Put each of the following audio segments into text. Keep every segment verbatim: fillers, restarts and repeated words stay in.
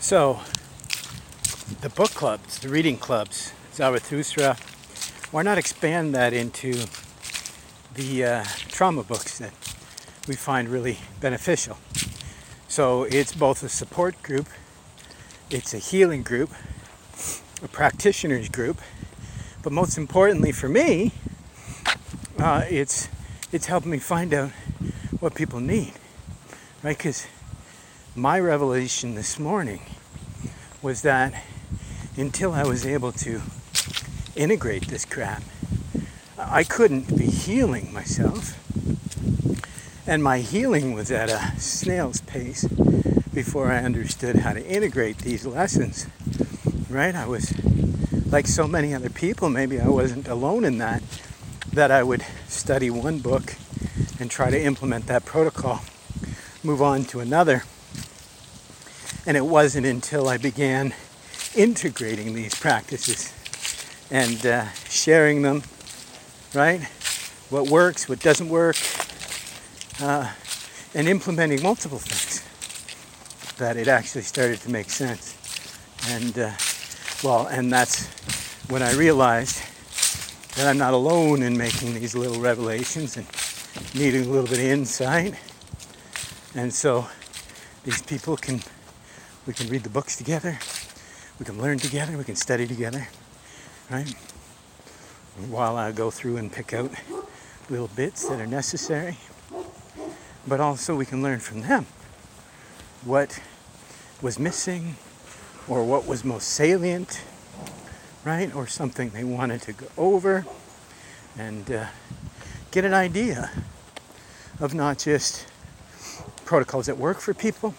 So the book clubs, the reading clubs, Zarathustra, why not expand that into the uh, trauma books that we find really beneficial? So it's both a support group, it's a healing group, a practitioner's group, but most importantly for me, uh, it's it's helped me find out what people need, right? Because my revelation this morning was that until I was able to integrate this crap, I couldn't be healing myself. And my healing was at a snail's pace before I understood how to integrate these lessons, right? I was, like so many other people, maybe I wasn't alone in that, that I would study one book and try to implement that protocol, move on to another. And it wasn't until I began integrating these practices and uh, sharing them, right? What works, what doesn't work, uh, and implementing multiple things, that it actually started to make sense. And uh, well, and that's when I realized that I'm not alone in making these little revelations and needing a little bit of insight. And so these people can, we can read the books together, we can learn together, we can study together, right? While I go through and pick out little bits that are necessary, but also we can learn from them what was missing or what was most salient, right? Or something they wanted to go over and uh, get an idea of not just protocols that work for people,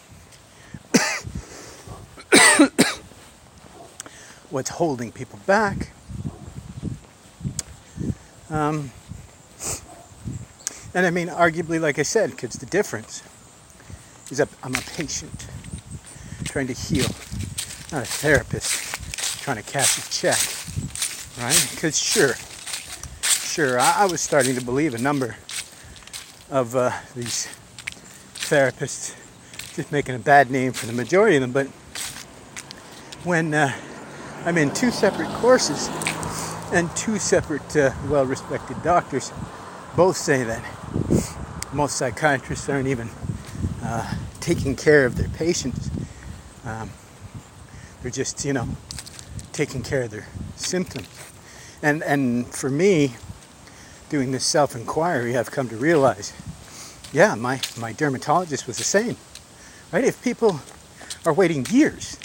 what's holding people back, um, and I mean, arguably, like I said, because the difference is that I'm a patient trying to heal, not a therapist trying to cash a check, right? Because sure, sure, I, I was starting to believe a number of uh, these therapists, just making a bad name for the majority of them, but when uh, I'm in two separate courses and two separate uh, well-respected doctors both say that most psychiatrists aren't even uh, taking care of their patients. Um, they're just, you know, taking care of their symptoms. And, and for me, doing this self-inquiry, I've come to realize, yeah, my, my dermatologist was the same, right? If people are waiting years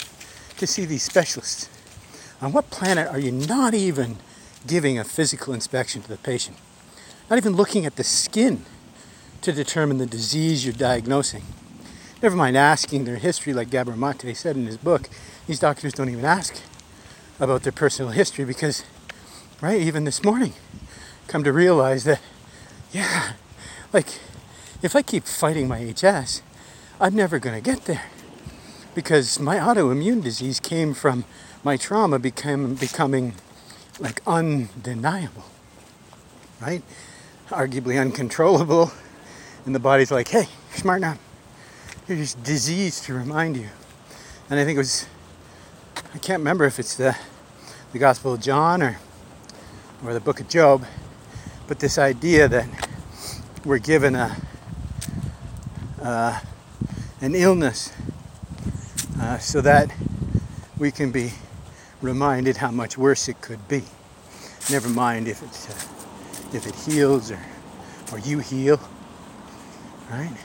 to see these specialists, on what planet are you not even giving a physical inspection to the patient? Not even looking at the skin to determine the disease you're diagnosing. Never mind asking their history, like Gabor Maté said in his book. These doctors don't even ask about their personal history because, right, even this morning, come to realize that, yeah, like, if I keep fighting my H S, I'm never going to get there because my autoimmune disease came from my trauma became becoming like undeniable, right? Arguably uncontrollable. And the body's like, hey, smarten up. You're just diseased to remind you. And I think it was, I can't remember if it's the, the Gospel of John or, or the Book of Job, but this idea that we're given a, uh, an illness uh, so that we can be reminded how much worse it could be. Never mind if it's uh, if it heals or or you heal, right?